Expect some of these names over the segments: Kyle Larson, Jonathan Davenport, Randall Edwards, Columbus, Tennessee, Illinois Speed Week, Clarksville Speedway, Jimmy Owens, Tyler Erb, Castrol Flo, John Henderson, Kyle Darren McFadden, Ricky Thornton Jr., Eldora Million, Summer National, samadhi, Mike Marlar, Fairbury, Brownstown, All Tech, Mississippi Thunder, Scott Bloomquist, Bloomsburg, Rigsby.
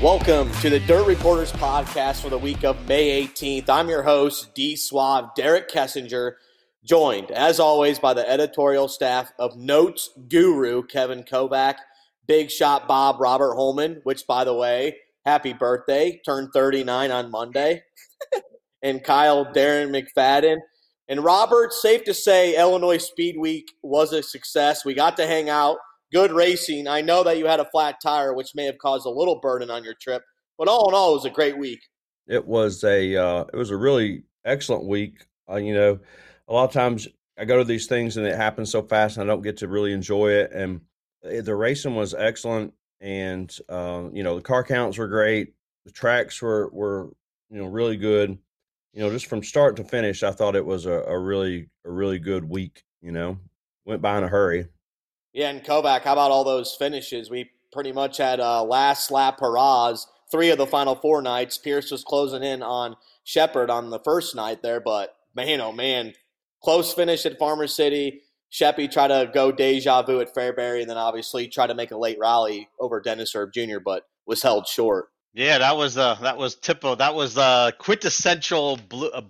Welcome to the Dirt Reporters Podcast for the week of May 18th. I'm your host, D. Suave, Derek Kessinger, joined, as always, by the editorial staff of Notes Guru, Kevin Kobach, Big Shot Bob, Robert Holman, which, by the way, happy birthday, turned 39 on Monday, and Kyle Darren McFadden. And Robert, safe to say Illinois Speed Week was a success. We got to hang out. Good racing. I know that you had a flat tire, which may have caused a little burden on your trip, but all in all, it was a great week. It was a really excellent week. A lot of times I go to these things and it happens so fast, and I don't get to really enjoy it. And the racing was excellent, and the car counts were great. The tracks were really good. Just from start to finish, I thought it was a really good week. Went by in a hurry. Yeah, and Kobach, how about all those finishes? We pretty much had last lap hurrahs, three of the final four nights. Pierce was closing in on Sheppard on the first night there, but man, oh man, close finish at Farmer City. Sheppy tried to go deja vu at Fairbury, and then obviously tried to make a late rally over Dennis Erb Jr., but was held short. Yeah, that was quintessential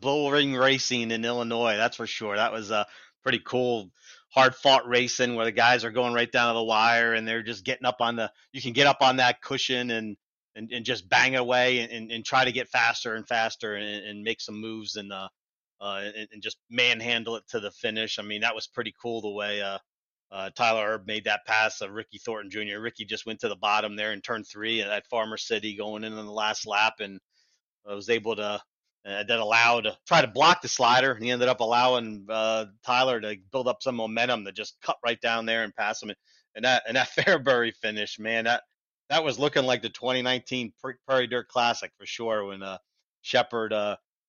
bull ring racing in Illinois. That's for sure. That was a pretty cool, hard-fought racing where the guys are going right down to the wire, and they're just getting up on the – you can get up on that cushion and just bang away and try to get faster and faster and make some moves and just manhandle it to the finish. I mean, that was pretty cool the way Tyler Erb made that pass of Ricky Thornton Jr. Ricky just went to the bottom there in turn three at Farmer City going in on the last lap, and was able to – that allowed try to block the slider, and he ended up allowing Tyler to build up some momentum to just cut right down there and pass him. And that Fairbury finish, man, that was looking like the 2019 Prairie Dirt Classic for sure. When Sheppard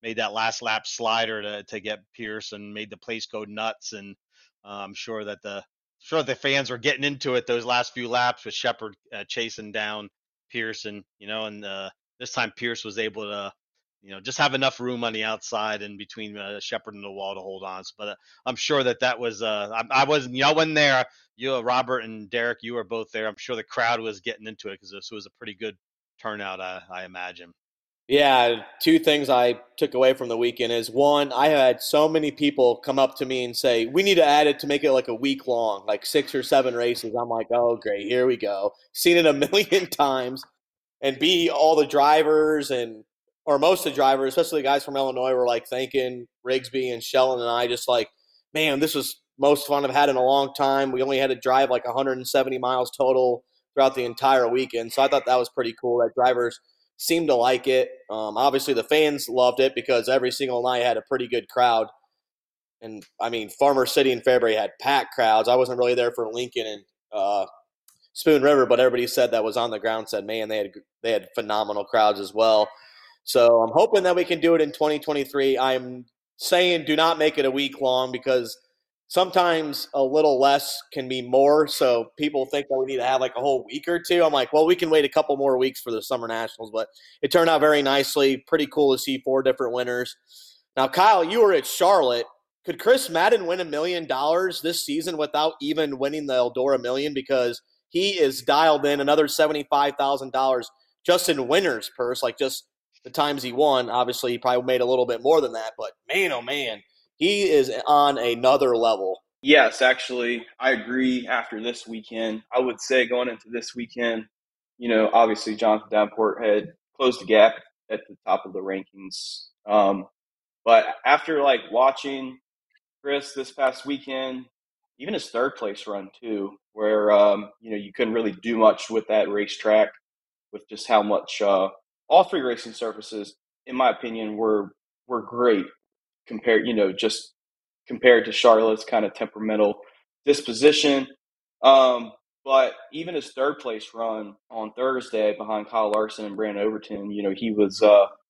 made that last lap slider to get Pierce and made the place go nuts, and I'm sure that the fans were getting into it those last few laps with Sheppard chasing down Pierce, and this time Pierce was able to. Just have enough room on the outside and between Sheppard and the wall to hold on. But I'm sure that was I wasn't there. You, Robert and Derek, you were both there. I'm sure the crowd was getting into it because this was a pretty good turnout, I imagine. Yeah, two things I took away from the weekend is, one, I had so many people come up to me and say, we need to add it to make it like a week long, like 6 or 7 races. I'm like, oh, great, here we go. Seen it a million times. And B, all the drivers or most of the drivers, especially the guys from Illinois, were like thanking Rigsby and Shellen and I, just like, man, this was most fun I've had in a long time. We only had to drive like 170 miles total throughout the entire weekend. So I thought that was pretty cool that drivers seemed to like it. Obviously the fans loved it because every single night had a pretty good crowd. And I mean, Farmer City and Fairbury had packed crowds. I wasn't really there for Lincoln and Spoon River, but everybody said that was on the ground said, man, they had phenomenal crowds as well. So I'm hoping that we can do it in 2023. I'm saying do not make it a week long because sometimes a little less can be more. So people think that we need to have like a whole week or two. I'm like, well, we can wait a couple more weeks for the Summer Nationals. But it turned out very nicely. Pretty cool to see 4 different winners. Now, Kyle, you were at Charlotte. Could Chris Madden win $1 million this season without even winning the Eldora Million? Because he is dialed in another $75,000 just in winner's purse, like just the times he won. Obviously, he probably made a little bit more than that, but man, oh man, he is on another level. Yes, actually, I agree. After this weekend, I would say going into this weekend, obviously Jonathan Davenport had closed the gap at the top of the rankings. But after like watching Chris this past weekend, even his third place run too, where, you couldn't really do much with that racetrack with just how much, all 3 racing surfaces, in my opinion, were great compared, just compared to Charlotte's kind of temperamental disposition. But even his third place run on Thursday behind Kyle Larson and Brandon Overton, he was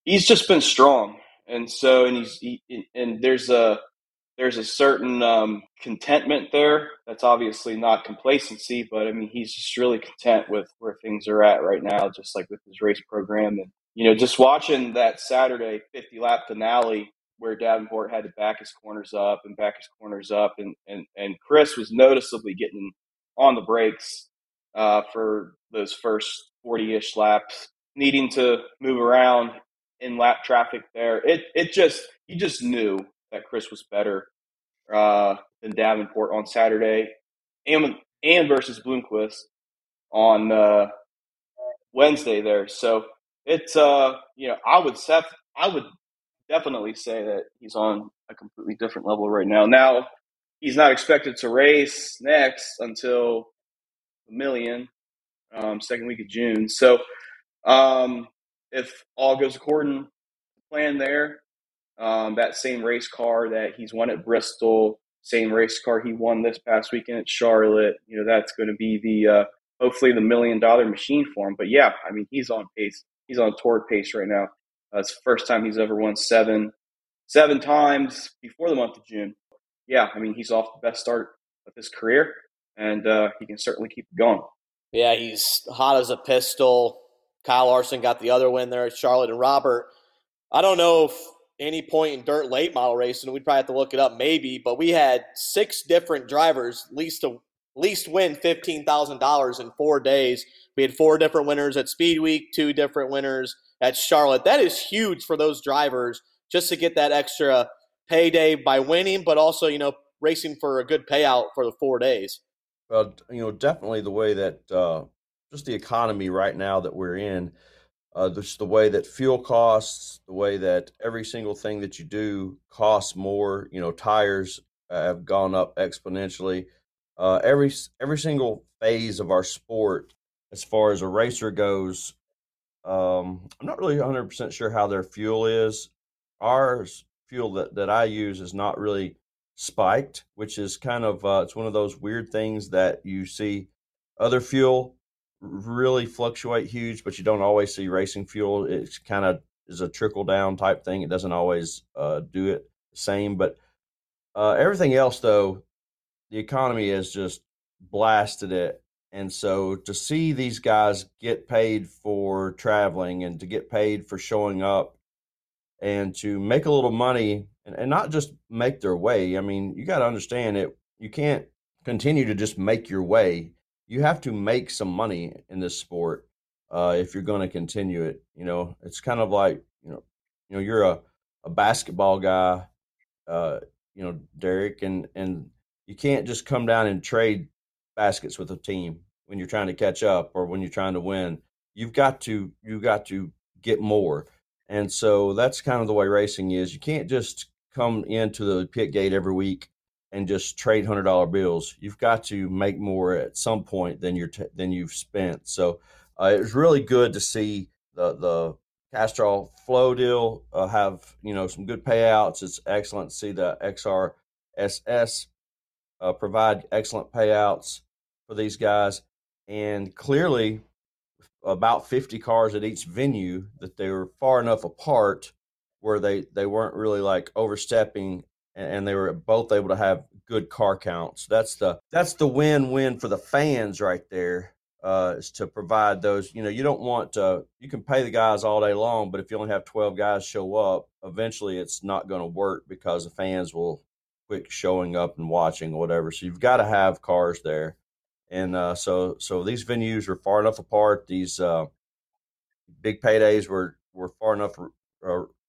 he's just been strong, and so there's a certain contentment there that's obviously not complacency, but I mean, he's just really content with where things are at right now, just like with his race program. And, just watching that Saturday 50-lap finale where Davenport had to back his corners up. And Chris was noticeably getting on the brakes for those first 40-ish laps. needing to move around in lap traffic there, you just knew that Chris was better than Davenport on Saturday, and versus Bloomquist on Wednesday there. So it's I would definitely say that he's on a completely different level right now. Now he's not expected to race next until a million, second week of June. So if all goes according to plan there, that same race car that he's won at Bristol, same race car he won this past weekend at Charlotte, that's going to be the hopefully the $1 million machine for him. But yeah, I mean, he's on pace. He's on a torrid pace right now. It's the first time he's ever won seven times before the month of June. Yeah, I mean, he's off the best start of his career, and he can certainly keep it going. Yeah, he's hot as a pistol. Kyle Larson got the other win there at Charlotte. And Robert, I don't know if any point in dirt late model racing, we'd probably have to look it up maybe, but we had 6 different drivers at least win $15,000 in 4 days. We had 4 different winners at Speed Week, 2 different winners at Charlotte. That is huge for those drivers just to get that extra payday by winning, but also, racing for a good payout for the 4 days. Well, definitely the way that just the economy right now that we're in, just the way that fuel costs, the way that every single thing that you do costs more, tires have gone up exponentially. Every single phase of our sport, as far as a racer goes, I'm not really 100% sure how their fuel is. Our fuel that I use is not really spiked, which is kind of, it's one of those weird things that you see other fuel really fluctuate huge, but you don't always see racing fuel. It's kind of is a trickle down type thing. It doesn't always do it the same, but everything else though, the economy has just blasted it. And so to see these guys get paid for traveling and to get paid for showing up and to make a little money and not just make their way. I mean, you got to understand it. You can't continue to just make your way. You have to make some money in this sport if you're going to continue it. It's kind of like you're a basketball guy, Derek, and you can't just come down and trade baskets with a team when you're trying to catch up or when you're trying to win. You've got to get more, and so that's kind of the way racing is. You can't just come into the pit gate every week and just trade $100 bills. You've got to make more at some point than you've spent. So it was really good to see the Castrol Flo deal have some good payouts. It's excellent to see the XRSS provide excellent payouts for these guys. And clearly, about 50 cars at each venue, that they were far enough apart where they weren't really like overstepping. And they were both able to have good car counts. That's the win-win for the fans right there, is to provide those. You don't want to. You can pay the guys all day long, but if you only have 12 guys show up, eventually it's not going to work because the fans will quit showing up and watching or whatever. So you've got to have cars there, and so these venues were far enough apart. These big paydays were far enough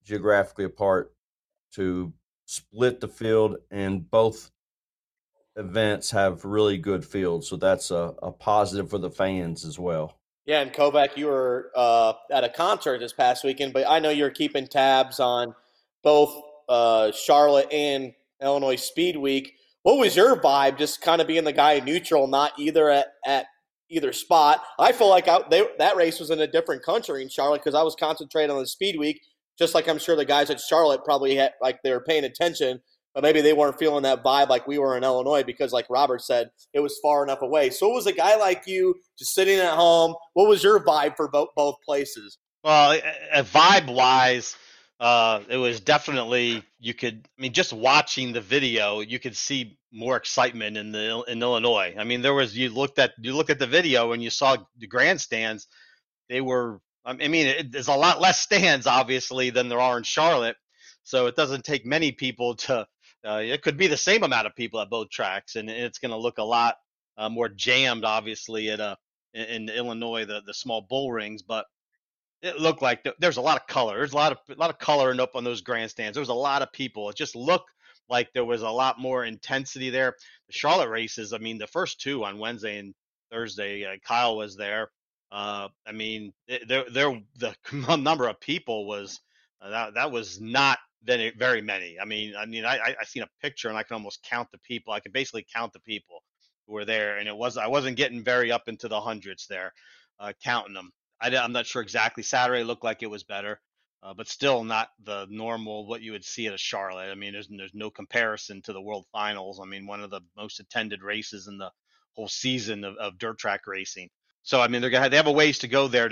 geographically apart to split the field, and both events have really good fields. So that's a positive for the fans as well. Yeah. And Kobach, you were at a concert this past weekend, but I know you're keeping tabs on both Charlotte and Illinois Speed Week. What was your vibe? Just kind of being the guy neutral, not either at either spot. I feel like that race was in a different country in Charlotte, cause I was concentrating on the Speed Week. Just like I'm sure the guys at Charlotte probably had, like they were paying attention, but maybe they weren't feeling that vibe like we were in Illinois because, like Robert said, it was far enough away. So it was a guy like you just sitting at home. What was your vibe for both places? Well, vibe-wise, it was definitely just watching the video, you could see more excitement in Illinois. I mean, there was you looked at the video and you saw the grandstands. They were. I mean, there's a lot less stands, obviously, than there are in Charlotte, so it doesn't take many people to it could be the same amount of people at both tracks, and it's going to look a lot more jammed, obviously, in Illinois, the small bull rings. But it looked like there's a lot of color. There's a lot of coloring up on those grandstands. There was a lot of people. It just looked like there was a lot more intensity there. The Charlotte races, I mean, the first two on Wednesday and Thursday, Kyle was there. I mean, the number of people was that was not very many. I mean, I seen a picture and I can almost count the people. I can basically count the people who were there, and I wasn't getting very up into the hundreds there, counting them. I'm not sure exactly. Saturday looked like it was better, but still not the normal what you would see at a Charlotte. I mean, there's no comparison to the World Finals. I mean, one of the most attended races in the whole season of dirt track racing. So I mean, they have a ways to go there.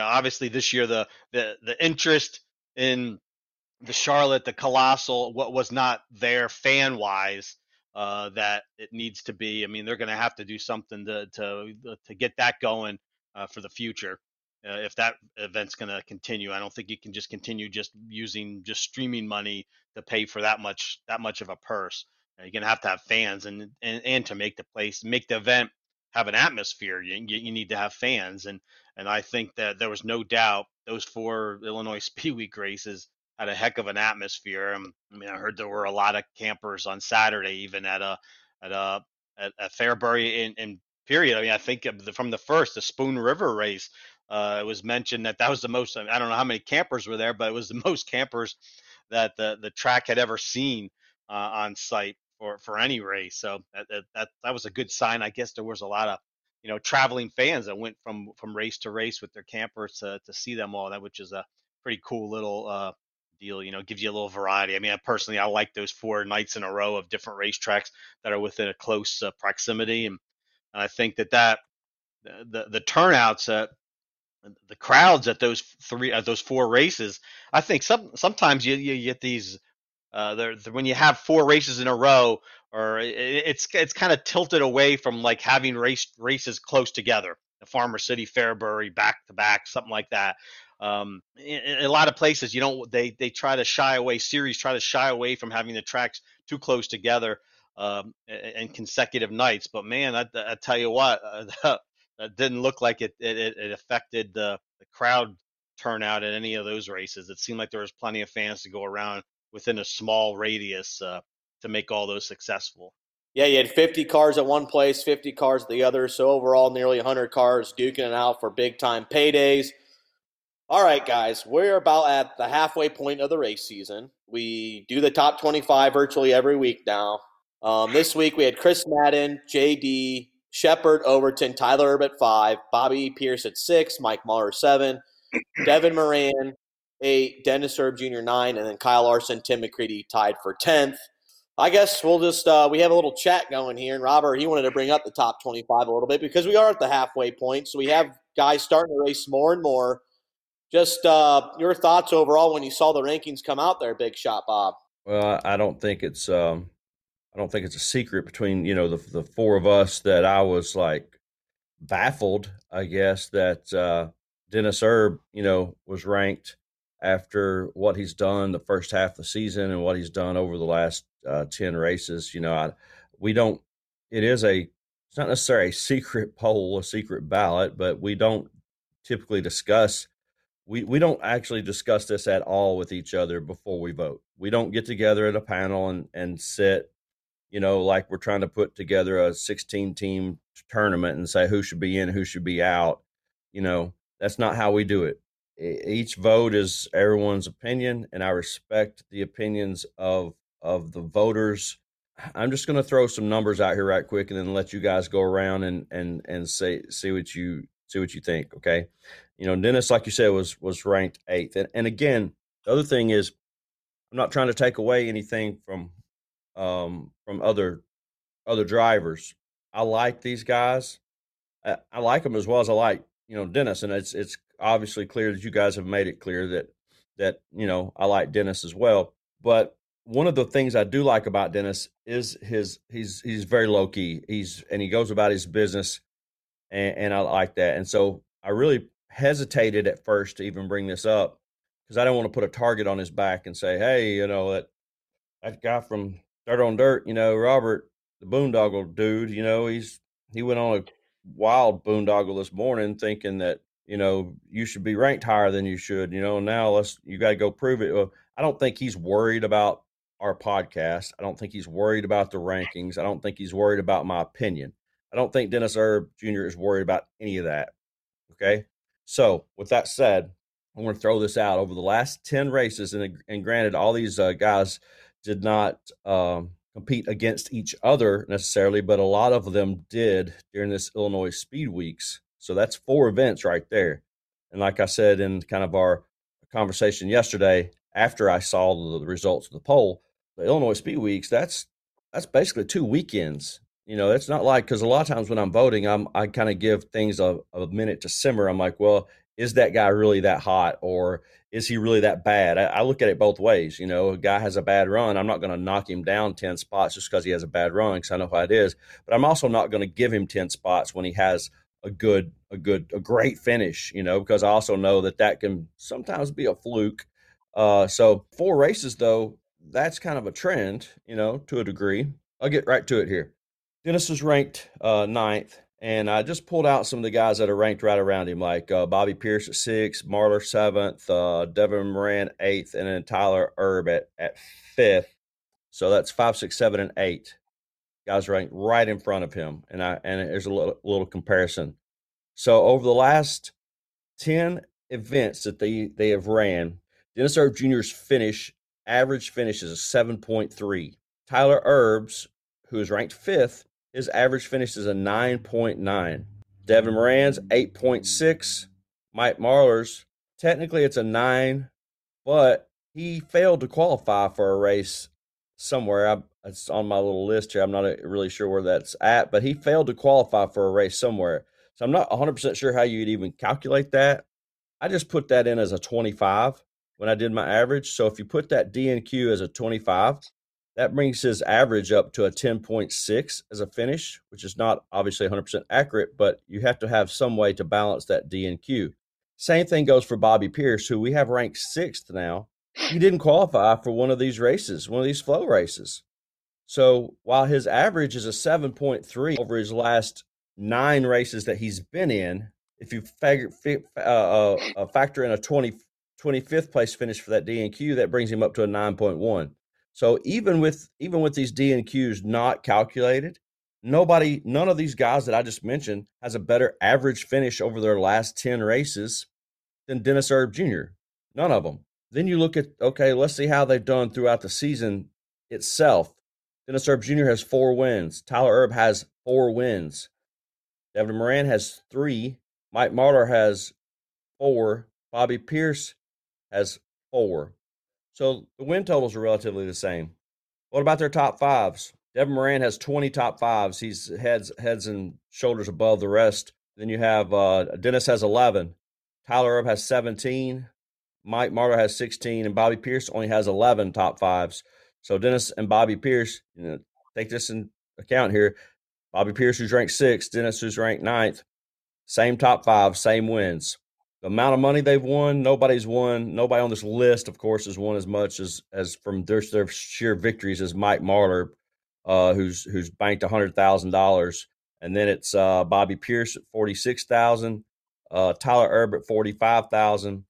Obviously this year the interest in the Charlotte, the Colossal, what was not there fan wise, that it needs to be. I mean, they're going to have to do something to get that going for the future. If that event's going to continue, I don't think you can just continue just using just streaming money to pay for that much of a purse. You're going to have fans, and to make the event have an atmosphere, you need to have fans. And I think that there was no doubt those four Illinois Speed Week races had a heck of an atmosphere. I mean, I heard there were a lot of campers on Saturday, even at Fairbury in period. I mean, I think from the Spoon River race, it was mentioned that was the most. I don't know how many campers were there, but it was the most campers that the track had ever seen on site for any race. So that was a good sign. I guess there was a lot of traveling fans that went from race to race with their campers to see them all. That, which is a pretty cool little deal. Gives you a little variety. I mean, I personally like those 4 nights in a row of different racetracks that are within a close proximity, and I think that the turnouts at the crowds at those 4 races, I think sometimes you get these when you have 4 races in a row, or it's kind of tilted away from like having races close together, the Farmer City, Fairbury, back to back, something like that. In a lot of places, they try to shy away. Series try to shy away from having the tracks too close together and consecutive nights. But man, I tell you what. It didn't look like it affected the crowd turnout at any of those races. It seemed like there was plenty of fans to go around within a small radius to make all those successful. Yeah, you had 50 cars at one place, 50 cars at the other. So overall, nearly 100 cars duking it out for big-time paydays. All right, guys, we're about at the halfway point of the race season. We do the top 25 virtually every week now. This week we had Chris Madden, J.D., Sheppard, Overton, Tyler Erb at 5, Bobby Pierce at 6, Mike Marlar 7, Devin Moran 8, Dennis Erb Jr. 9, and then Kyle Larson, Tim McCready tied for 10th. I guess we'll just we have a little chat going here, and Robert, he wanted to bring up the top 25 a little bit because we are at the halfway point, so we have guys starting to race more and more. Just your thoughts overall when you saw the rankings come out there, Big Shot Bob. Well, I don't think it's a secret between, the four of us that I was like baffled, I guess, that Dennis Erb, was ranked after what he's done the first half of the season and what he's done over the last 10 races. It's not necessarily a secret poll, a secret ballot, but we don't typically discuss. We don't actually discuss this at all with each other before we vote. We don't get together at a panel and sit. Like we're trying to put together a 16-team tournament and say who should be in, who should be out. That's not how we do it. Each vote is everyone's opinion, and I respect the opinions of the voters. I'm just going to throw some numbers out here right quick and then let you guys go around and say see what you think, okay? Dennis, like you said, was ranked 8th. And again, the other thing is I'm not trying to take away anything from other drivers. I like these guys. I like them as well as I like, Dennis. And it's obviously clear that you guys have made it clear that I like Dennis as well. But one of the things I do like about Dennis is he's very low key. He goes about his business, and I like that. And so I really hesitated at first to even bring this up because I don't want to put a target on his back and say, hey, that guy from Dirt on Dirt, Robert, the boondoggle dude, he went on a wild boondoggle this morning thinking that, you know, you should be ranked higher than you should, you know, now you got to go prove it. Well, I don't think he's worried about our podcast. I don't think he's worried about the rankings. I don't think he's worried about my opinion. I don't think Dennis Erb Jr. is worried about any of that. Okay. So with that said, I'm going to throw this out over the last 10 races. And granted, all these guys did not compete against each other necessarily, but a lot of them did during this Illinois Speed Weeks. So that's 4 events right there. And like I said, in kind of our conversation yesterday, after I saw the results of the poll, the Illinois Speed Weeks, that's basically 2 weekends. You know, it's not like, because a lot of times when I'm voting, I kind of give things a minute to simmer. I'm like, well, is that guy really that hot, or is he really that bad? I look at it both ways. You know, a guy has a bad run, I'm not going to knock him down 10 spots just because he has a bad run, because I know how it is. But I'm also not going to give him 10 spots when he has a great finish, you know, because I also know that can sometimes be a fluke. So 4 races, though, that's kind of a trend, you know, to a degree. I'll get right to it here. Dennis was ranked 9th, and I just pulled out some of the guys that are ranked right around him, like Bobby Pierce at 6th, Marlar 7th, Devin Moran 8th, and then Tyler Erb at 5th. So that's 5, 6, 7, and 8. Guys ranked right in front of him, and there's a little comparison. So over the last 10 events that they have ran, Dennis Erb Jr.'s average finish is a 7.3. Tyler Erb's, who is ranked 5th, his average finish is a 9.9. Devin Moran's, 8.6. Mike Marlar's, technically it's a 9, but he failed to qualify for a race somewhere. It's on my little list here. I'm not really sure where that's at, but he failed to qualify for a race somewhere. So I'm not 100% sure how you'd even calculate that. I just put that in as a 25 when I did my average. So if you put that DNQ as a 25, that brings his average up to a 10.6 as a finish, which is not obviously 100% accurate, but you have to have some way to balance that DNQ. Same thing goes for Bobby Pierce, who we have ranked 6th now. He didn't qualify for one of these races, one of these flow races. So while his average is a 7.3 over his last 9 races that he's been in, if you factor in a 25th place finish for that DNQ, that brings him up to a 9.1. So even with these DNQs not calculated, none of these guys that I just mentioned has a better average finish over their last 10 races than Dennis Erb Jr. None of them. Then you look at, okay, let's see how they've done throughout the season itself. Dennis Erb Jr. has 4 wins. Tyler Erb has 4 wins. Devin Moran has 3. Mike Marlar has 4. Bobby Pierce has 4. So the win totals are relatively the same. What about their top 5s? Devin Moran has 20 top 5s. He's heads and shoulders above the rest. Then you have Dennis has 11. Tyler Erb has 17. Mike Marlar has 16. And Bobby Pierce only has 11 top 5s. So Dennis and Bobby Pierce, you know, take this in account here. Bobby Pierce, who's ranked 6th. Dennis, who's ranked 9th. Same top 5, same wins. The amount of money they've won, nobody's won. Nobody on this list, of course, has won as much as from their sheer victories as Mike Marlar, who's banked $100,000. And then it's Bobby Pierce at $46,000, Tyler Erb at $45,000,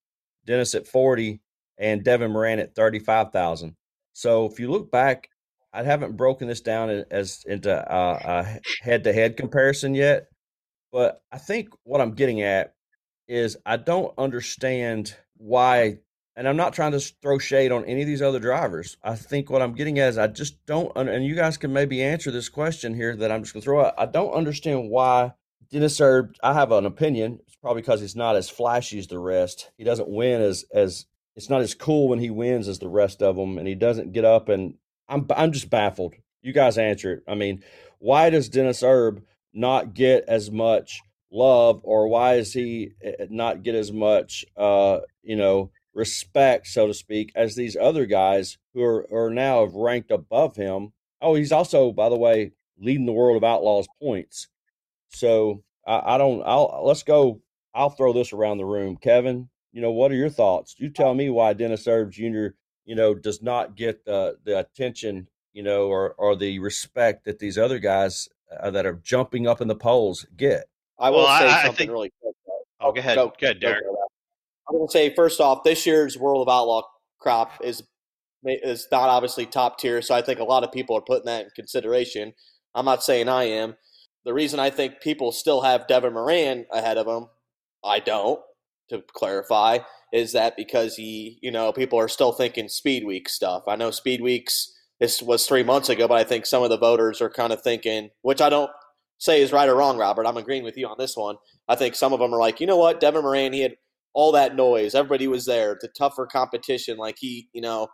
Dennis at $40,000, and Devin Moran at $35,000. So if you look back, I haven't broken this down into a head-to-head comparison yet, but I think what I'm getting at is I don't understand why, and I'm not trying to throw shade on any of these other drivers. I think what I'm getting at is I just don't, and you guys can maybe answer this question here that I'm just going to throw out. I don't understand why Dennis Erb, I have an opinion. It's probably because he's not as flashy as the rest. He doesn't win as it's not as cool when he wins as the rest of them, and he doesn't get up, and I'm just baffled. You guys answer it. I mean, why does Dennis Erb not get as much love, or why is he not get as much, you know, respect, so to speak, as these other guys who are now ranked above him? Oh, he's also, by the way, leading the World of Outlaws points. So I'll throw this around the room. Kevin, you know, what are your thoughts? You tell me why Dennis Erb Jr., you know, does not get the attention, you know, or the respect that these other guys that are jumping up in the polls get. I will say something really quick. Oh, go ahead. Go ahead, Derek. I'm going to say, first off, this year's World of Outlaw crop is not obviously top tier, so I think a lot of people are putting that in consideration. I'm not saying I am. The reason I think people still have Devin Moran ahead of him, I don't, to clarify, is that because he, you know, people are still thinking Speed Week stuff. I know Speed Weeks, this was 3 months ago, but I think some of the voters are kind of thinking, which I don't say is right or wrong, Robert. I'm agreeing with you on this one. I think some of them are like, you know what, Devin Moran, he had all that noise. Everybody was there. The tougher competition, like he, you know,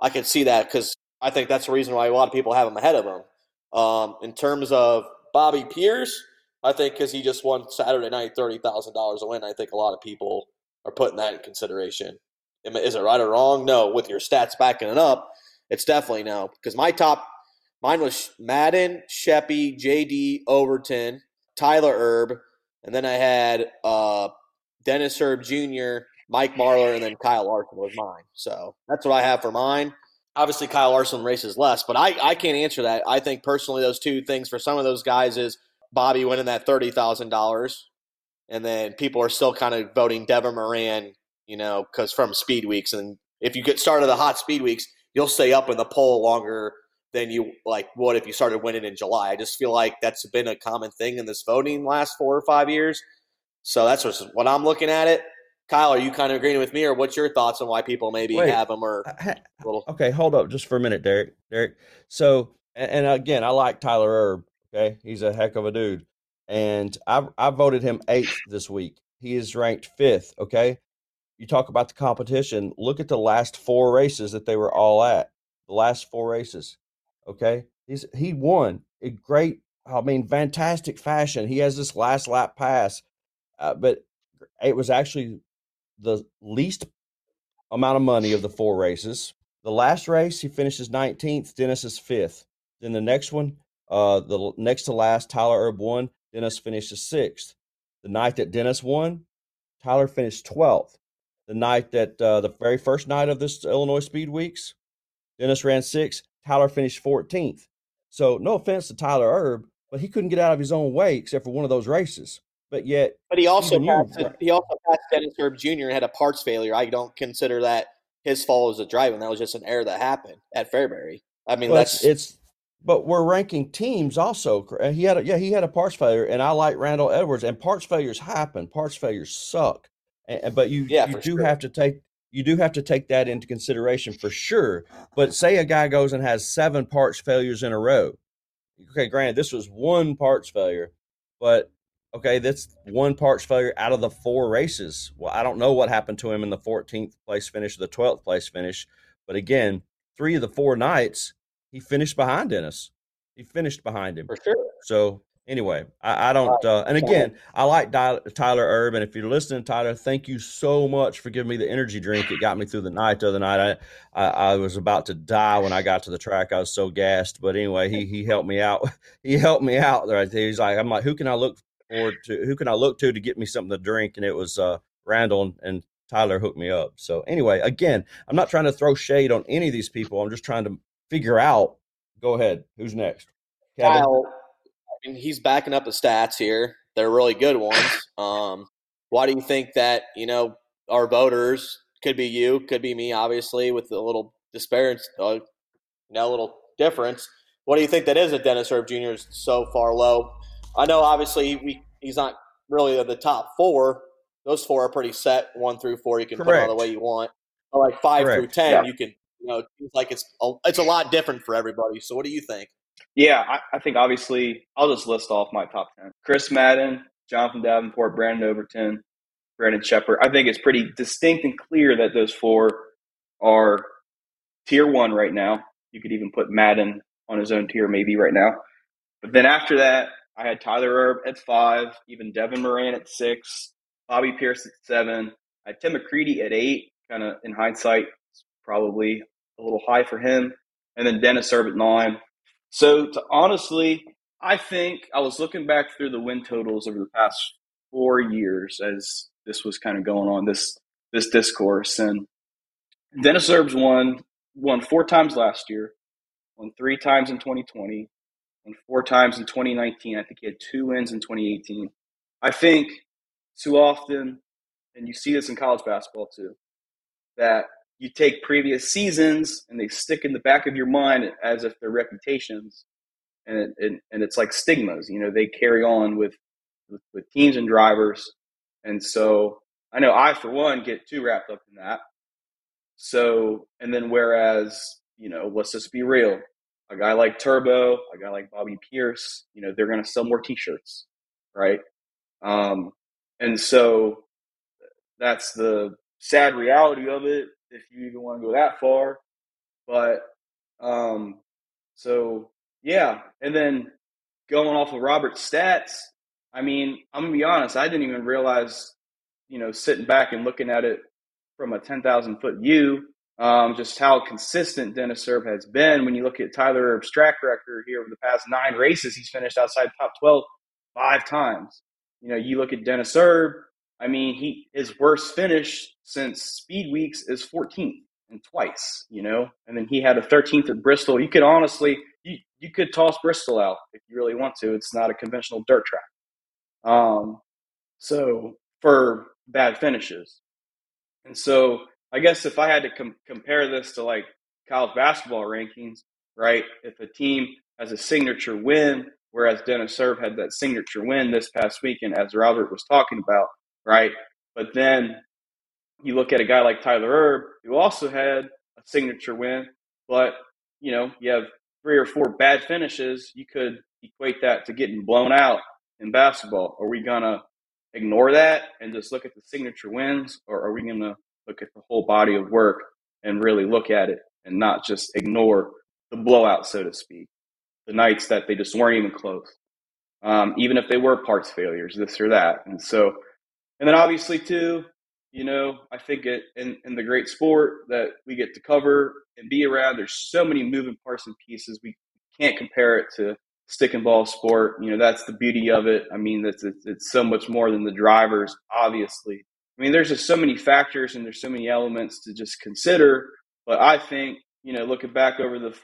I can see that because I think that's the reason why a lot of people have him ahead of him. In terms of Bobby Pierce, I think because he just won Saturday night $30,000 a win, I think a lot of people are putting that in consideration. Is it right or wrong? No. With your stats backing it up, it's definitely no. Because mine was Madden, Sheppy, J.D. Overton, Tyler Erb, and then I had Dennis Erb Jr., Mike Marlar, and then Kyle Larson was mine. So that's what I have for mine. Obviously, Kyle Larson races less, but I can't answer that. I think personally those two things for some of those guys is Bobby winning that $30,000, and then people are still kind of voting Devin Moran, you know, because from Speed Weeks. And if you get started the hot Speed Weeks, you'll stay up in the poll longer than you would if you started winning in July. I just feel like that's been a common thing in this voting last 4 or 5 years. So that's what I'm looking at it. Kyle, are you kind of agreeing with me, or what's your thoughts on why people maybe have them? Or okay, hold up just for a minute, Derek. So, and again, I like Tyler Erb. Okay, he's a heck of a dude, and I voted him 8th this week. He is ranked 5th. Okay, you talk about the competition. Look at the last 4 races that they were all at. The last 4 races. Okay, he won in great. I mean, fantastic fashion. He has this last lap pass. But it was actually the least amount of money of the 4 races. The last race, he finishes 19th. Dennis is 5th. Then the next one, the next to last, Tyler Erb won. Dennis finishes 6th. The night that Dennis won, Tyler finished 12th. The night that the very first night of this Illinois Speed Weeks, Dennis ran 6th. Tyler finished 14th. So no offense to Tyler Erb, but he couldn't get out of his own way except for one of those races. But he also passed Dennis Erb Jr. and had a parts failure. I don't consider that his fault as a driving. That was just an error that happened at Fairbury. I mean, but we're ranking teams also. He had a parts failure, and I like Randall Edwards. And parts failures happen. Parts failures suck. But you do have to take that into consideration for sure. But say a guy goes and has 7 parts failures in a row. Okay, granted, this was one parts failure, but okay, that's one parts failure out of the 4 races. Well, I don't know what happened to him in the 14th place finish or the 12th place finish. But again, 3 of the 4 nights, he finished behind Dennis. He finished behind him. For sure. So anyway, I don't and again, I like Tyler Erb. And if you're listening, Tyler, thank you so much for giving me the energy drink. It got me through the night the other night. I was about to die when I got to the track. I was so gassed. But anyway, he helped me out. He helped me out right there. I'm like, who can I look to get me something to drink? And it was Randall and Tyler hooked me up. So anyway, again, I'm not trying to throw shade on any of these people. I'm just trying to figure out. Go ahead. Who's next? Kevin? Kyle, I mean, he's backing up his stats here. They're really good ones. Why do you think that, you know, our voters, could be you, could be me, obviously, with a little disparity, a little difference. What do you think that is that Dennis Erb Jr. is so far low? I know, obviously, he's not really the top 4. Those 4 are pretty set, 1 through 4. You can put it all the way you want. But like 5 through 10, yeah. You can, you know, it's like it's a lot different for everybody. So what do you think? Yeah, I think obviously I'll just list off my top 10. Chris Madden, Jonathan Davenport, Brandon Overton, Brandon Sheppard. I think it's pretty distinct and clear that those 4 are tier 1 right now. You could even put Madden on his own tier maybe right now. But then after that, I had Tyler Erb at 5, even Devin Moran at 6, Bobby Pierce at 7. I had Tim McCready at 8, kind of in hindsight, probably a little high for him. And then Dennis Erb at 9. So honestly, I think I was looking back through the win totals over the past 4 years as this was kind of going on, this discourse. And Dennis Erb's won 4 times last year, won 3 times in 2020. And 4 times in 2019. I think he had 2 wins in 2018. I think too often, and you see this in college basketball too, that you take previous seasons and they stick in the back of your mind as if they're reputations, and it's like stigmas. You know, they carry on with teams and drivers. And so I know I, for one, get too wrapped up in that. So, and then whereas, you know, let's just be real. A guy like Turbo, a guy like Bobby Pierce, you know, they're going to sell more T-shirts, right? And so that's the sad reality of it, if you even want to go that far. But so, yeah. And then going off of Robert's stats, I mean, I'm going to be honest, I didn't even realize, you know, sitting back and looking at it from a 10,000-foot view, just how consistent Dennis Erb has been. When you look at Tyler Erb's track record here over the past 9 races, he's finished outside top 12 5 times. You know, you look at Dennis Erb, I mean, his worst finish since Speed Weeks is 14th and twice, you know, and then he had a 13th at Bristol. You could honestly, you could toss Bristol out if you really want to. It's not a conventional dirt track. So for bad finishes. And so I guess if I had to compare this to like college basketball rankings, right? If a team has a signature win, whereas Dennis Erb had that signature win this past weekend, as Robert was talking about, right? But then you look at a guy like Tyler Erb, who also had a signature win, but, you know, you have 3 or 4 bad finishes. You could equate that to getting blown out in basketball. Are we going to ignore that and just look at the signature wins, or are we going to look at the whole body of work and really look at it and not just ignore the blowout, so to speak, the nights that they just weren't even close, even if they were parts failures, this or that. And so, and then obviously too, you know, I think in the great sport that we get to cover and be around, there's so many moving parts and pieces. We can't compare it to stick and ball sport. You know, that's the beauty of it. I mean, it's so much more than the drivers, obviously. I mean, there's just so many factors and there's so many elements to just consider. But I think, you know, looking back over the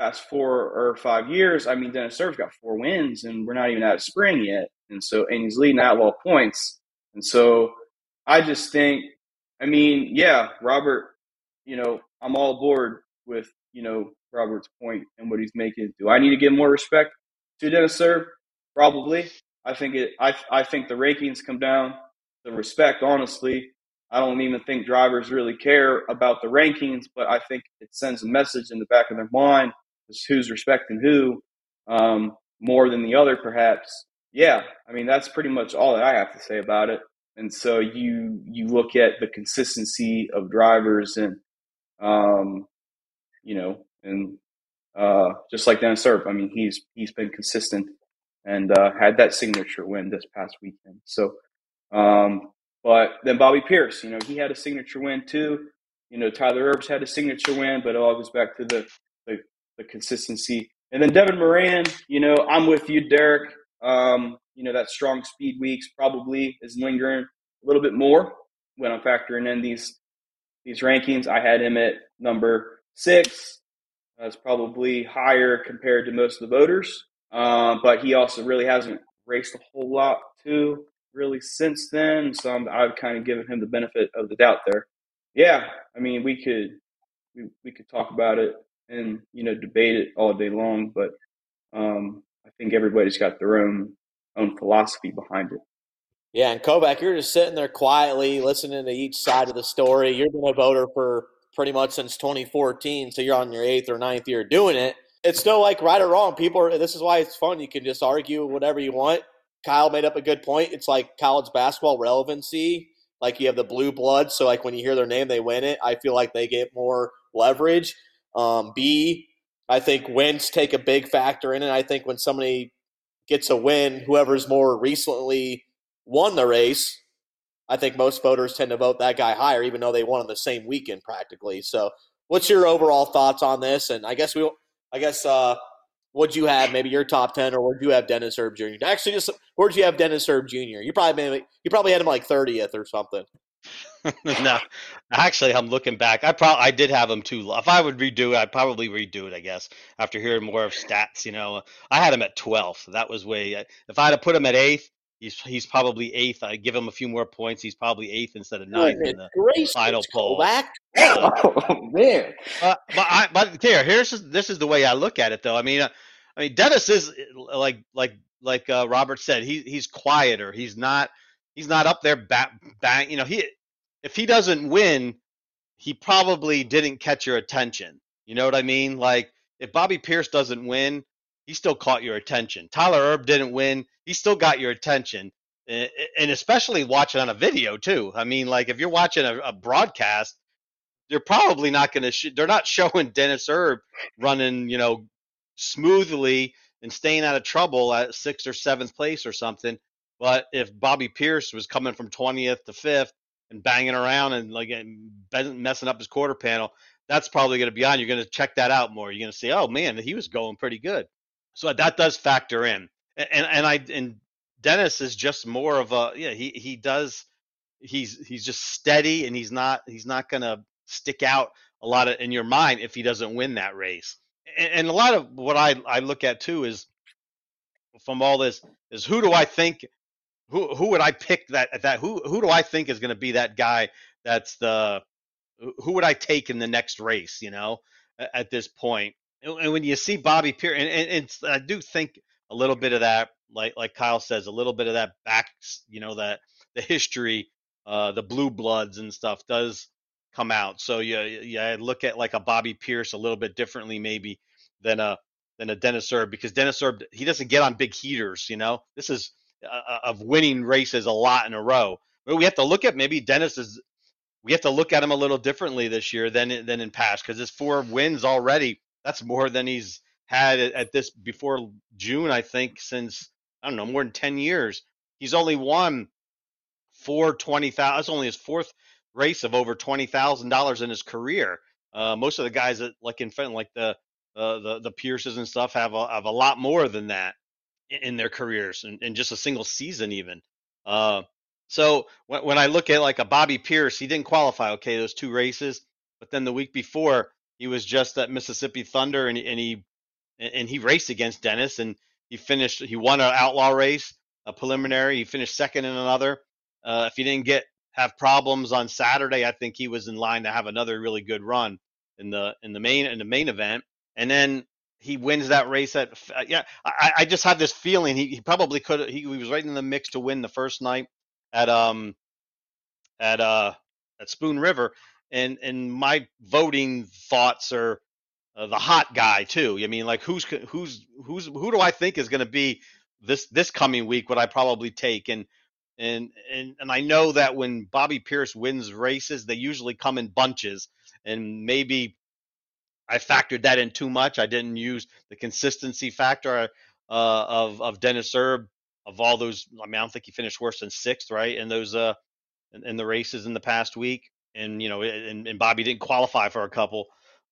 past four or five years, I mean, Dennis Erb's got 4 wins and we're not even out of spring yet. And he's leading Outlaw points. And so I just think, I mean, yeah, Robert, you know, I'm all aboard with, you know, Robert's point and what he's making. Do I need to give more respect to Dennis Erb? Probably. I think the rankings come down. The respect, honestly, I don't even think drivers really care about the rankings, but I think it sends a message in the back of their mind as who's respecting who more than the other, perhaps. Yeah, I mean, that's pretty much all that I have to say about it. And so you look at the consistency of drivers and, you know, and just like Dennis Erb, I mean, he's been consistent and had that signature win this past weekend. So. But then Bobby Pierce, you know, he had a signature win too. You know, Tyler Erb's had a signature win, but it all goes back to the consistency. And then Devin Moran, you know, I'm with you, Derek. You know, that strong Speed Weeks probably is lingering a little bit more when I'm factoring in these rankings. I had him at number 6. That's probably higher compared to most of the voters. But he also really hasn't raced a whole lot too. Really since then, so I've kind of given him the benefit of the doubt there. Yeah, I mean, we could talk about it and, you know, debate it all day long, but I think everybody's got their own philosophy behind it. Yeah, and Kobach, you're just sitting there quietly listening to each side of the story. You've been a voter for pretty much since 2014, so you're on your 8th or 9th year doing it. It's still like right or wrong. This is why it's fun. You can just argue whatever you want. Kyle made up a good point. It's like college basketball relevancy. Like you have the blue blood. So like when you hear their name, they win it. I feel like they get more leverage. I think wins take a big factor in it. I think when somebody gets a win, whoever's more recently won the race, I think most voters tend to vote that guy higher, even though they won on the same weekend practically. So what's your overall thoughts on this? And would you have maybe your top 10, or would you have Dennis Erb Jr.? Actually, just where'd you have Dennis Erb Jr.? You probably had him like 30th or something. No, actually, I'm looking back. I did have him too low. If I would redo it, I'd probably redo it, I guess, after hearing more of stats. You know, I had him at 12th. That was way. If I had to put him at 8th, he's probably eighth. I give him a few more points. He's probably eighth instead of ninth in the final poll. Oh man! But here, this is the way I look at it, though. I mean, Dennis is like Robert said. He's quieter. He's not up there bang. You know, if he doesn't win, he probably didn't catch your attention. You know what I mean? Like if Bobby Pierce doesn't win, he still caught your attention. Tyler Erb didn't win. He still got your attention. And especially watching on a video too. I mean, like if you're watching a broadcast, they're probably not going to, they're not showing Dennis Erb running, you know, smoothly and staying out of trouble at 6th or 7th place or something. But if Bobby Pierce was coming from 20th to 5th and banging around and like messing up his quarter panel, that's probably going to be on. You're going to check that out more. You're going to say, oh man, he was going pretty good. So that does factor in, and Dennis is just more of a he's just steady, and he's not gonna stick out a lot in your mind if he doesn't win that race. And a lot of what I look at too is from all this is who would I pick who do I think is going to be that guy who would I take in the next race, you know, at this point. And when you see Bobby Pierce, and I do think a little bit of that, like Kyle says, a little bit of that back, you know, that the history, the blue bloods and stuff does come out. So you look at like a Bobby Pierce a little bit differently maybe than a Dennis Erb, because Dennis Erb, he doesn't get on big heaters, you know. This is of winning races a lot in a row. But we have to look at maybe we have to look at him a little differently this year than in past, because his 4 wins already. That's more than he's had at this before June, I think, since, I don't know, more than 10 years. He's only won 4 20,000. That's only his 4th race of over $20,000 in his career. Most of the guys that like in front, like the Pierces and stuff, have a lot more than that in their careers, in just a single season even. So when I look at like a Bobby Pierce, he didn't qualify. Okay, those 2 races, but then the week before, he was just at Mississippi Thunder, and he raced against Dennis, and he won an outlaw race, a preliminary. He finished second in another. If he didn't have problems on Saturday, I think he was in line to have another really good run in the main event. And then he wins that race at I just have this feeling he probably could. He was right in the mix to win the first night at Spoon River. And my voting thoughts are the hot guy too. I mean, like who do I think is going to be this coming week? Would I probably take? And I know that when Bobby Pierce wins races, they usually come in bunches. And maybe I factored that in too much. I didn't use the consistency factor of Dennis Erb of all those. I mean, I don't think he finished worse than 6th, right? And those in the races in the past week. And, you know, and Bobby didn't qualify for a couple,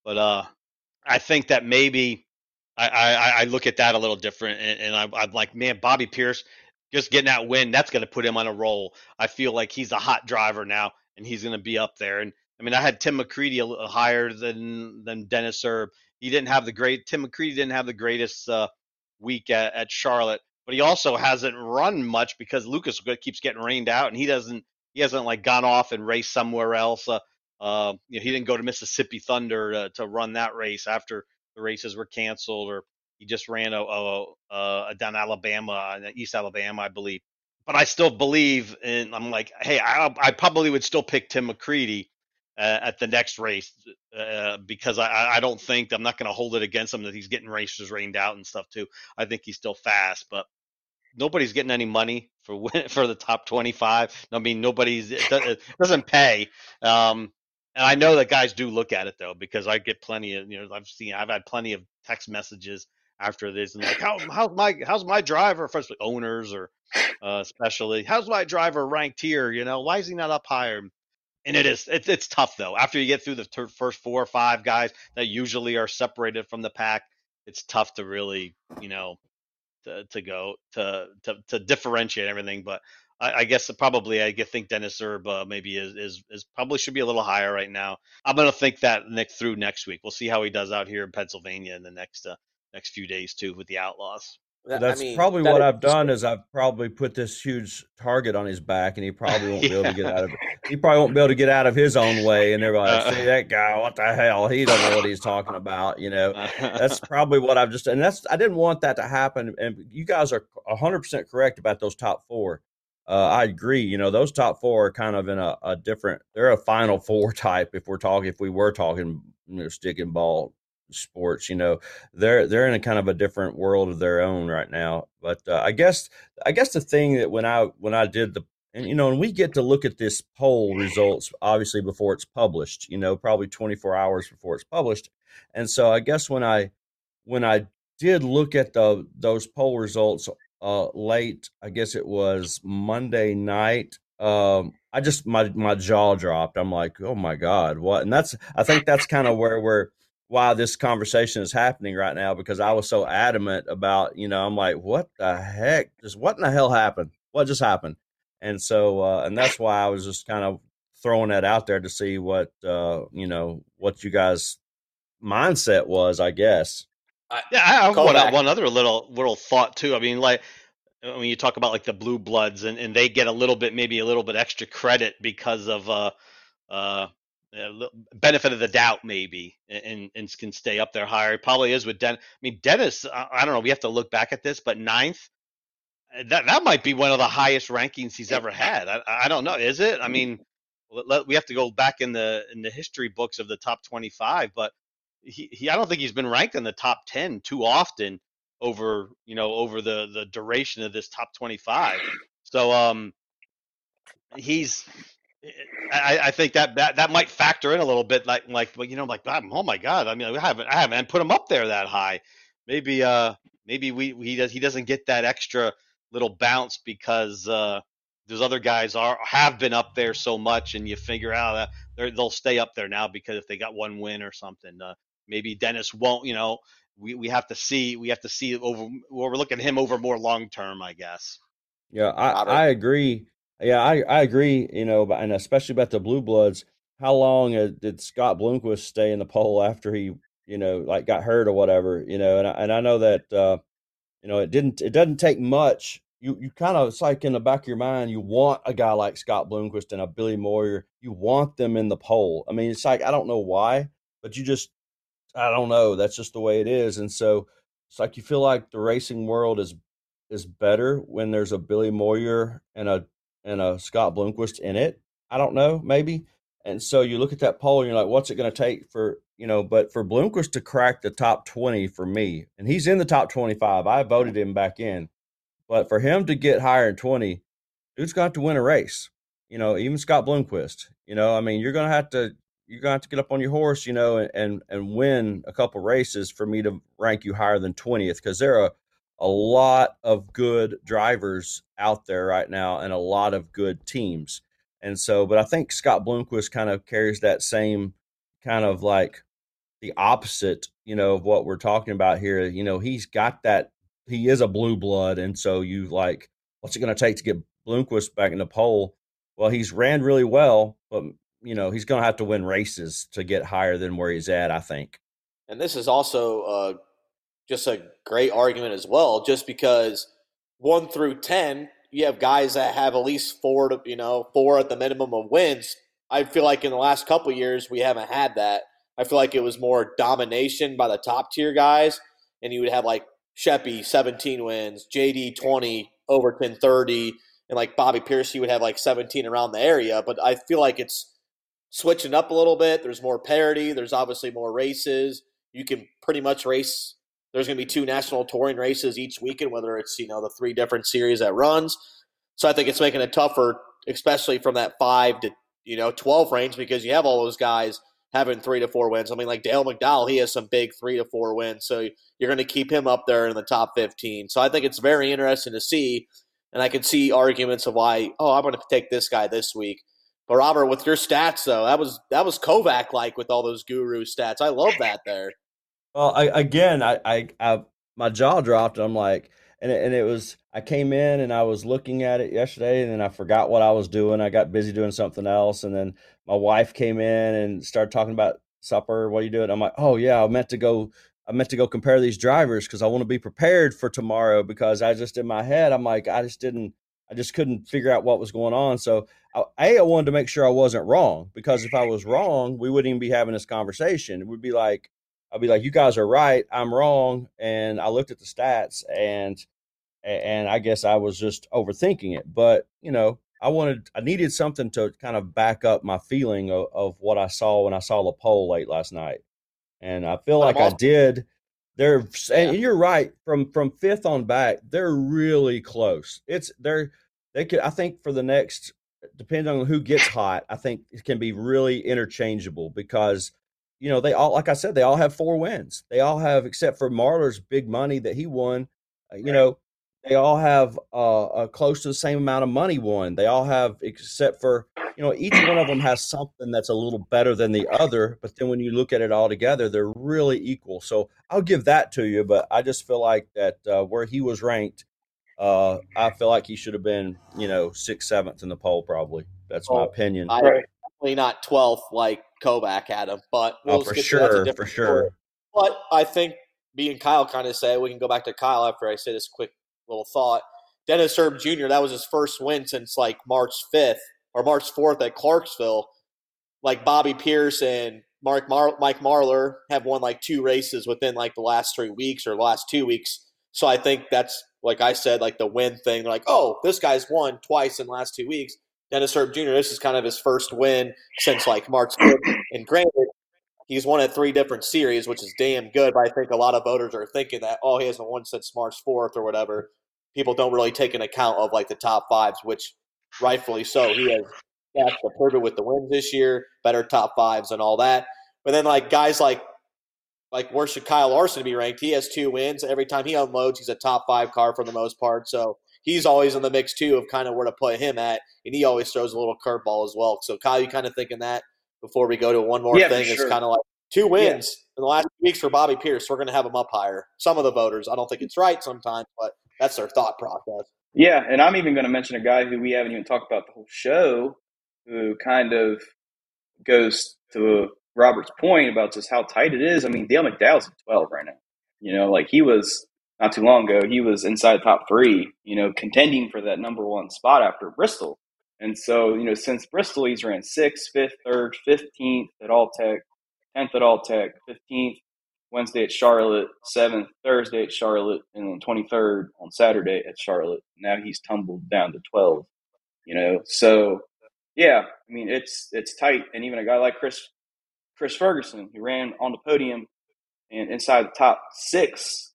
but I think that maybe I look at that a little different. And I'm like, man, Bobby Pierce just getting that win, that's going to put him on a roll. I feel like he's a hot driver now, and he's going to be up there. And I mean, I had Tim McCready higher than Dennis Erb. Tim McCready didn't have the greatest week at Charlotte, but he also hasn't run much because Lucas keeps getting rained out, and he hasn't like gone off and raced somewhere else. You know, he didn't go to Mississippi Thunder to run that race after the races were canceled, or he just ran a down Alabama, East Alabama, I believe. But I still believe, and I'm like, hey, I probably would still pick Tim McCready at the next race because I don't think I'm not going to hold it against him that he's getting races rained out and stuff too. I think he's still fast, but nobody's getting any money for the top 25. I mean, it doesn't pay. And I know that guys do look at it though, because I get plenty of, you know, I've had plenty of text messages after this and like, how's my driver, especially owners or especially how's my driver ranked here? You know, why is he not up higher? And it's tough though. After you get through the first 4 or 5 guys that usually are separated from the pack, it's tough to really, you know, to differentiate everything, but I guess probably think Dennis Erb maybe is probably should be a little higher right now. I'm gonna think that through next week. We'll see how he does out here in Pennsylvania in the next few days too with the Outlaws. That's probably what I've done is I've probably put this huge target on his back, and he probably won't be able to get out of it. He probably won't be able to get out of his own way. And everybody, see that guy? What the hell? He doesn't know what he's talking about. You know, that's probably what I've just. And that's I didn't want that to happen. And you guys are 100% correct about those top four. I agree. You know, those top four are kind of in a different. They're a Final Four type. If we were talking, you know, stick and ball sports, you know, they're in a kind of a different world of their own right now. But I guess the thing that when I did and we get to look at this poll results obviously before it's published, you know, probably 24 hours before it's published. And so I guess when I did look at those poll results late, I guess it was Monday night, I just my jaw dropped. I'm like, oh my God, what? And I think that's kind of where why this conversation is happening right now, because I was so adamant about, you know, I'm like, what the heck? What in the hell happened? What just happened? And so, and that's why I was just kind of throwing that out there to see what, you know, what you guys' mindset was, I guess. I have one other little thought too. I mean, like when you talk about like the Blue Bloods and they get maybe a little bit extra credit because of, benefit of the doubt maybe and can stay up there higher. It probably is with Dennis. I mean, Dennis, I don't know. We have to look back at this, but 9th, that might be one of the highest rankings he's ever had. I don't know. Is it? I mean, we have to go back in the history books of the top 25, but he I don't think he's been ranked in the top 10 too often over the duration of this top 25. So he's, I think that might factor in a little bit, like oh my God, I mean, I haven't put him up there that high. Maybe he doesn't get that extra little bounce because those other guys have been up there so much, and you figure out they'll stay up there now because if they got one win or something, maybe Dennis won't. You know, we have to see over. We're looking at him over more long term, I guess. Yeah, I agree. Yeah, I agree, you know, and especially about the Blue Bloods. How long did Scott Bloomquist stay in the poll after he, you know, like got hurt or whatever, you know? And I know that, you know, it doesn't take much. You kind of, it's like in the back of your mind, you want a guy like Scott Bloomquist and a Billy Moyer. You want them in the poll. I mean, it's like, I don't know why, but I don't know. That's just the way it is. And so it's like you feel like the racing world is better when there's a Billy Moyer and a Scott Bloomquist in it. I don't know, maybe. And so you look at that poll and you're like, what's it going to take for, you know, but for Bloomquist to crack the top 20 for me, and he's in the top 25, I voted him back in, but for him to get higher in 20, dude's going to have to win a race, you know, even Scott Bloomquist, you know, I mean, you're going to have to get up on your horse, you know, and win a couple races for me to rank you higher than 20th. Cause there are a lot of good drivers out there right now and a lot of good teams. And so, but I think Scott Bloomquist kind of carries that same kind of like the opposite, you know, of what we're talking about here. You know, he's got that, he is a blue blood. And so you like, what's it going to take to get Bloomquist back in the poll? Well, he's ran really well, but you know, he's going to have to win races to get higher than where he's at, I think. And this is also, just a great argument as well, just because 1 through 10, you have guys that have at least four at the minimum of wins. I feel like in the last couple of years, we haven't had that. I feel like it was more domination by the top tier guys. And you would have like Sheppy, 17 wins, JD, 20, Overton, 30. And like Bobby Pierce, he would have like 17 around the area. But I feel like it's switching up a little bit. There's more parity. There's obviously more races. You can pretty much race. There's going to be 2 national touring races each weekend, whether it's, you know, the 3 different series that runs. So I think it's making it tougher, especially from that 5 to, you know, 12 range, because you have all those guys having 3 to 4 wins. I mean, like Dale McDowell, he has some big 3 to 4 wins. So you're going to keep him up there in the top 15. So I think it's very interesting to see. And I can see arguments of why, I'm going to take this guy this week. But Robert, with your stats though, that was Kobach-like with all those guru stats. I love that there. Well, I my jaw dropped, and I'm like, and it was, I came in and I was looking at it yesterday, and then I forgot what I was doing. I got busy doing something else, and then my wife came in and started talking about supper. What are you doing? I'm like, oh yeah, I meant to go I meant to go compare these drivers because I want to be prepared for tomorrow, because I just, in my head, I'm like, I just couldn't figure out what was going on. So I wanted to make sure I wasn't wrong, because if I was wrong, we wouldn't even be having this conversation. It would be like, I'd be like, you guys are right, I'm wrong. And I looked at the stats, and I guess I was just overthinking it. But, you know, I needed something to kind of back up my feeling of what I saw when I saw the poll late last night. And I feel like I did. And you're right, from fifth on back, they're really close. I think for the next, depending on who gets hot, I think it can be really interchangeable, because, you know, they all, like I said, they all have 4 wins. They all have, except for Marlar's big money that he won, you know, they all have close to the same amount of money won. They all have, except for, you know, each one of them has something that's a little better than the other. But then when you look at it all together, they're really equal. So I'll give that to you. But I just feel like that where he was ranked, I feel like he should have been, you know, 6th, 7th in the poll probably. That's my opinion. Definitely not 12th like Kobach had him. But for sure. But I think me and Kyle kind of say, we can go back to Kyle after I say this quick little thought. Dennis Erb Jr., that was his first win since like March 5th or March 4th at Clarksville. Like Bobby Pierce and Mike Marlar have won like 2 races within like the last 3 weeks or last 2 weeks. So I think that's, like I said, like the win thing. They're like, oh, this guy's won twice in the last 2 weeks. Dennis Erb Jr., this is kind of his first win since like March 4th. And granted, he's won at 3 different series, which is damn good, but I think a lot of voters are thinking that, oh, he hasn't won since March 4th or whatever. People don't really take an account of, like, the top 5s, which rightfully so. He has passed the pivot with the wins this year, better top 5s and all that. But then, like, guys like where should Kyle Larson be ranked? He has 2 wins. Every time he unloads, he's a top 5 car for the most part. So he's always in the mix, too, of kind of where to put him at, and he always throws a little curveball as well. So, Kyle, you kind of thinking that? Before we go to one more thing, it's kind of like 2 wins in the last few weeks for Bobby Pierce. We're going to have him up higher. Some of the voters, I don't think it's right sometimes, but that's their thought process. Yeah, and I'm even going to mention a guy who we haven't even talked about the whole show, who kind of goes to Robert's point about just how tight it is. I mean, Dale McDowell's at 12 right now. You know, like he was not too long ago, he was inside top 3, you know, contending for that number 1 spot after Bristol. And so, you know, since Bristol, he's ran 6th, 5th, 3rd, 15th at All Tech, 10th at All Tech, 15th Wednesday at Charlotte, 7th Thursday at Charlotte, and then 23rd on Saturday at Charlotte. Now he's tumbled down to 12, you know. So, yeah, I mean, it's tight. And even a guy like Chris Ferguson, who ran on the podium and inside the top 6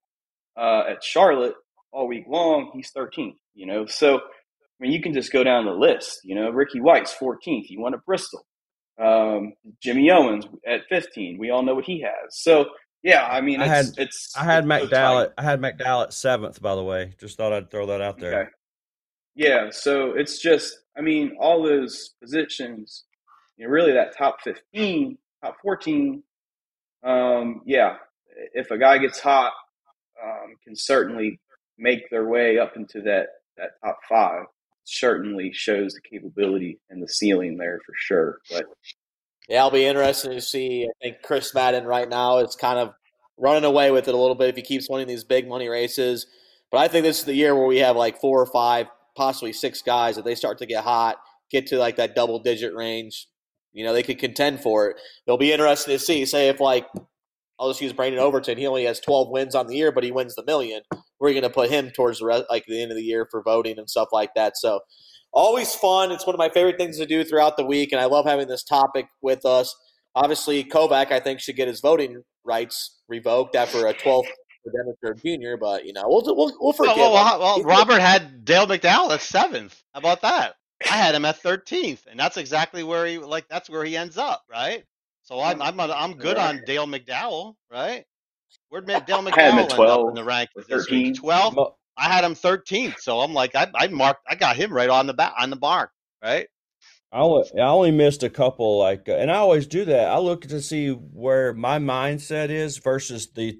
at Charlotte all week long, he's 13th, you know. So – I mean, you can just go down the list. You know, Ricky White's 14th. He won at Bristol. Jimmy Owens at 15. We all know what he has. So, yeah, I mean, I had McDowell at 7th, by the way. Just thought I'd throw that out there. Okay. Yeah, so it's just, I mean, all those positions, you know, really that top 15, top 14, yeah, if a guy gets hot, can certainly make their way up into that top 5. Certainly shows the capability and the ceiling there for sure. But yeah, I'll be interested to see. I think Chris Madden right now is kind of running away with it a little bit if he keeps winning these big money races. But I think this is the year where we have like 4 or 5, possibly 6 guys that they start to get hot, get to like that double digit range. You know, they could contend for it. It'll be interesting to see. Say if like, I'll just use Brandon Overton. He only has 12 wins on the year, but he wins the million. We're going to put him towards the like the end of the year for voting and stuff like that. So always fun. It's one of my favorite things to do throughout the week, and I love having this topic with us. Obviously, Kobach, I think, should get his voting rights revoked after a 12th for Dennis Erb Jr., but, you know, we'll forgive him. Well, Robert had Dale McDowell at 7th. How about that? I had him at 13th, and that's exactly where he ends up, right? So I'm good on Dale McDowell, right? Where'd Dale McDowell end up in the rankings this week? 12. I had him 13th, so I'm like I got him right on the mark, right? I only missed a couple, like, and I always do that. I look to see where my mindset is versus the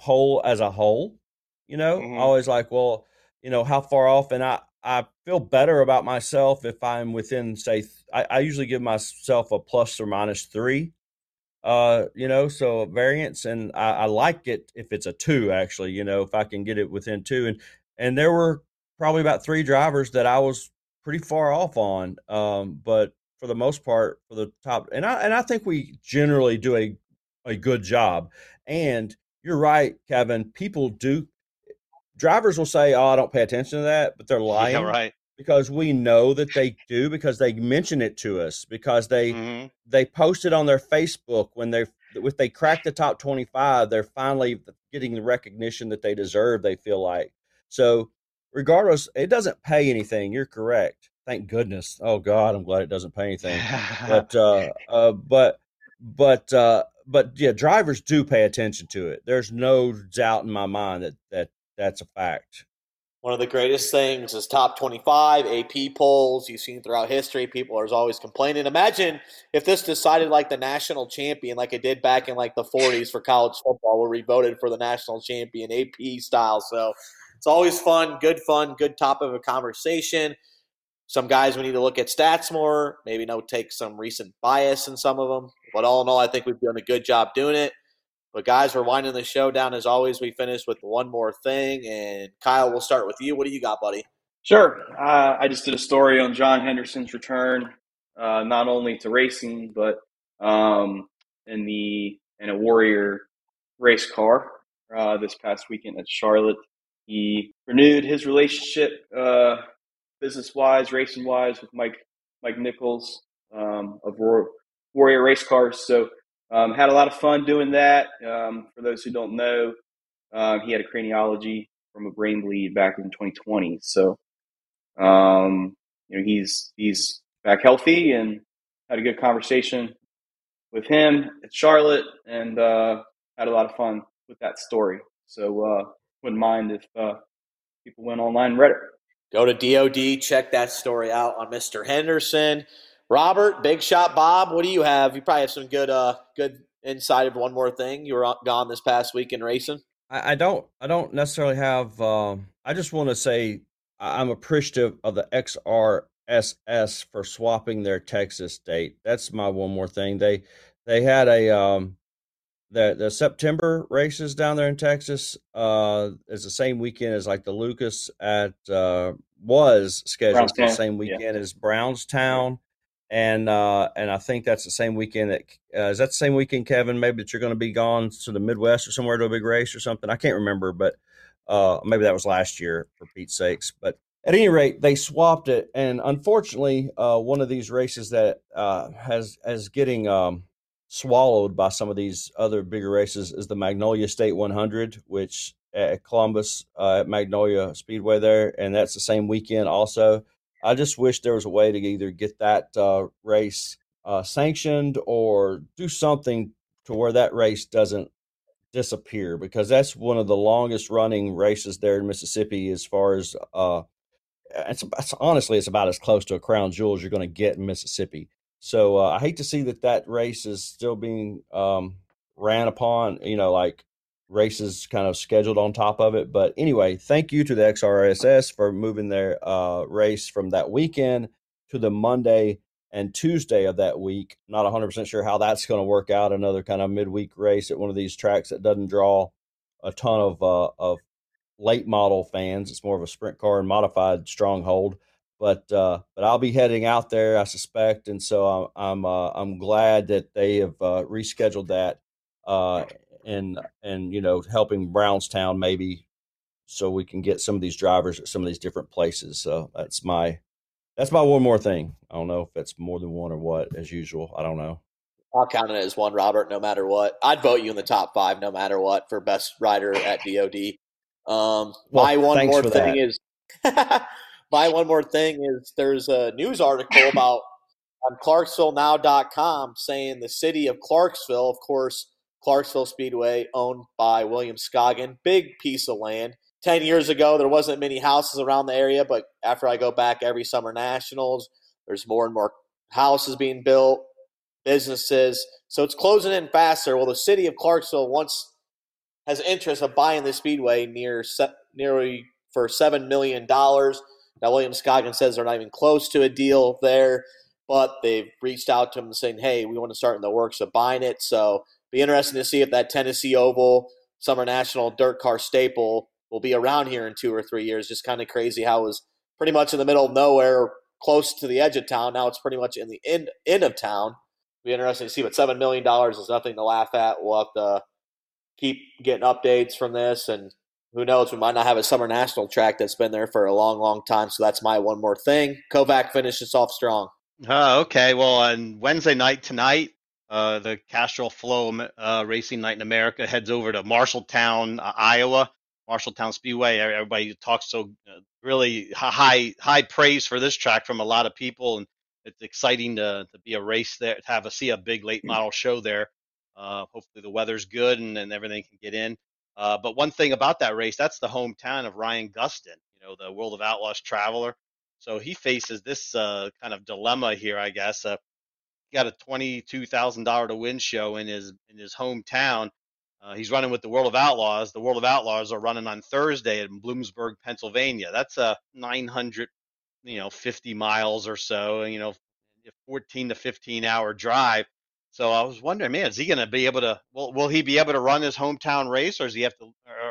poll as a whole. You know, mm-hmm. I always like, well, you know, how far off, and I feel better about myself if I'm within, say, I usually give myself a plus or minus 3 So variance, and I like it if it's a two, actually, if I can get it within two. And there were probably about three drivers that I was pretty far off on. But for the most part, for the top, and I think we generally do a good job. And you're right, Kevin, drivers will say, oh, I don't pay attention to that, but they're lying. Yeah, right. Because we know that they do, because they mention it to us, because they post it on their Facebook if they crack the top 25, they're finally getting the recognition that they deserve, they feel like. So regardless, it doesn't pay anything. You're correct. Thank goodness. Oh God, I'm glad it doesn't pay anything. But yeah, drivers do pay attention to it. There's no doubt in my mind that that's a fact. One of the greatest things is top 25 AP polls. You've seen throughout history, people are always complaining. Imagine if this decided like the national champion, like it did back in like the 40s for college football, where we voted for the national champion AP style. So it's always fun, good fun, good topic of a conversation. Some guys, we need to look at stats more, maybe take some recent bias in some of them. But all in all, I think we've done a good job doing it. But, guys, we're winding the show down. As always, we finish with one more thing. And, Kyle, we'll start with you. What do you got, buddy? Sure. I just did a story on John Henderson's return, not only to racing, but in a Warrior race car this past weekend at Charlotte. He renewed his relationship business-wise, racing-wise, with Mike Nichols of Warrior Race Cars. So, had a lot of fun doing that. For those who don't know, he had a craniology from a brain bleed back in 2020. So, he's back healthy, and had a good conversation with him at Charlotte, and had a lot of fun with that story. So, wouldn't mind if people went online and read it. Go to DOD, check that story out on Mr. Henderson. Robert, Big Shot Bob, what do you have? You probably have some good insight of one more thing. You were gone this past week in racing. I don't necessarily have. I just want to say I'm appreciative of the XRSS for swapping their Texas date. That's my one more thing. They had the September races down there in Texas. It's the same weekend as like the Lucas was scheduled for the same weekend as Brownstown. And I think that's the same weekend is that the same weekend, Kevin, maybe that you're going to be gone to the Midwest or somewhere to a big race or something. I can't remember, but maybe that was last year, for Pete's sakes. But at any rate, they swapped it. And unfortunately, one of these races that has getting swallowed by some of these other bigger races is the Magnolia State 100, which at Columbus at Magnolia Speedway there. And that's the same weekend also. I just wish there was a way to either get that race sanctioned or do something to where that race doesn't disappear, because that's one of the longest running races there in Mississippi. As far as it's about as close to a crown jewel as you're going to get in Mississippi. So I hate to see that race is still being ran upon, like races kind of scheduled on top of it. But anyway, thank you to the XRSS for moving their race from that weekend to the Monday and Tuesday of that week. Not 100% sure how that's going to work out. Another kind of midweek race at one of these tracks that doesn't draw a ton of late model fans. It's more of a sprint car and modified stronghold. But I'll be heading out there, I suspect, and so I'm glad that they have rescheduled that. And helping Brownstown maybe, so we can get some of these drivers at some of these different places. So that's my one more thing. I don't know if that's more than one or what, as usual. I don't know. I'll count it as one, Robert, no matter what. I'd vote you in the top five, no matter what, for best rider at DOD. My one more thing is there's a news article about on ClarksvilleNow.com saying the city of Clarksville, of course, Clarksville Speedway, owned by William Scoggin, big piece of land. 10 years ago, there wasn't many houses around the area, but after I go back every summer nationals, there's more and more houses being built, businesses. So it's closing in faster. Well, the city of Clarksville once has interest of buying the Speedway nearly for $7 million. Now, William Scoggin says they're not even close to a deal there. but they've reached out to him saying, hey, we want to start in the works of buying it. So be interesting to see if that Tennessee Oval Summer National dirt car staple will be around here in 2 or 3 years. Just kind of crazy how it was pretty much in the middle of nowhere, close to the edge of town. Now it's pretty much in the end of town. Be interesting to see, but $7 million is nothing to laugh at. We'll have to keep getting updates from this, and who knows, we might not have a Summer National track that's been there for a long, long time. So that's my one more thing. Kobach finishes off strong. Oh, okay. Well, on Wednesday night tonight, the Castrol Flo Racing Night in America heads over to Marshalltown, Iowa. Marshalltown Speedway. Everybody talks so really high praise for this track from a lot of people, and it's exciting to be a race there, to see a big late model show there. Hopefully the weather's good and everything can get in. But one thing about that race, that's the hometown of Ryan Gustin, the World of Outlaws traveler. So he faces this kind of dilemma here, I guess. He got a $22,000 to win show in his hometown. He's running with the World of Outlaws. The World of Outlaws are running on Thursday in Bloomsburg, Pennsylvania. That's 950 miles or so, 14 to 15 hour drive. So I was wondering, man, is he going to be able to? Will he be able to run his hometown race, or does he have to?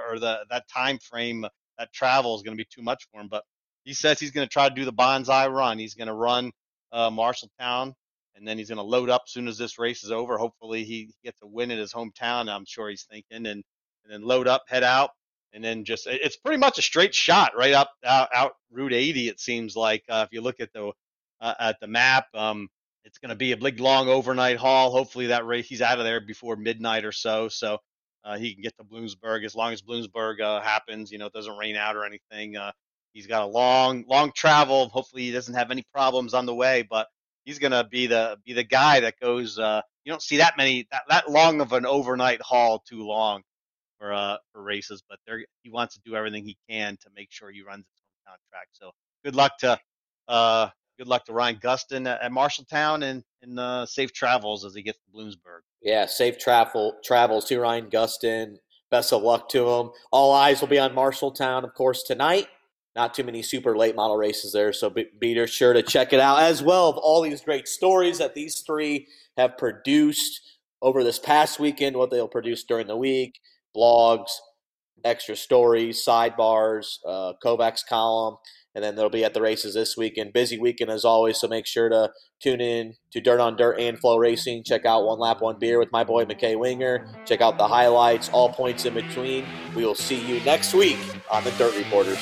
Or that time frame, that travel is going to be too much for him. But he says he's going to try to do the bonsai run. He's going to run Marshalltown, and then he's going to load up as soon as this race is over. Hopefully, he gets a win in his hometown, I'm sure he's thinking, and then load up, head out, and then just it's pretty much a straight shot right up out Route 80. It seems like if you look at the map. It's going to be a big, long overnight haul. Hopefully that race, he's out of there before midnight or so. So he can get to Bloomsburg. As long as Bloomsburg happens, it doesn't rain out or anything. He's got a long, long travel. Hopefully he doesn't have any problems on the way, but he's going to be the guy that goes, you don't see that long of an overnight haul too long for races, but he wants to do everything he can to make sure he runs his hometown track. So good luck to Ryan Gustin at Marshalltown, and safe travels as he gets to Bloomsburg. Yeah, safe travels to Ryan Gustin. Best of luck to him. All eyes will be on Marshalltown, of course, tonight. Not too many super late model races there, so be sure to check it out. As well, of all these great stories that these three have produced over this past weekend, what they'll produce during the week, blogs, extra stories, sidebars, Kobach's column. And then they'll be at the races this weekend. Busy weekend as always, so make sure to tune in to Dirt on Dirt and Flow Racing. Check out One Lap, One Beer with my boy McKay Winger. Check out the highlights, all points in between. We will see you next week on the Dirt Reporters.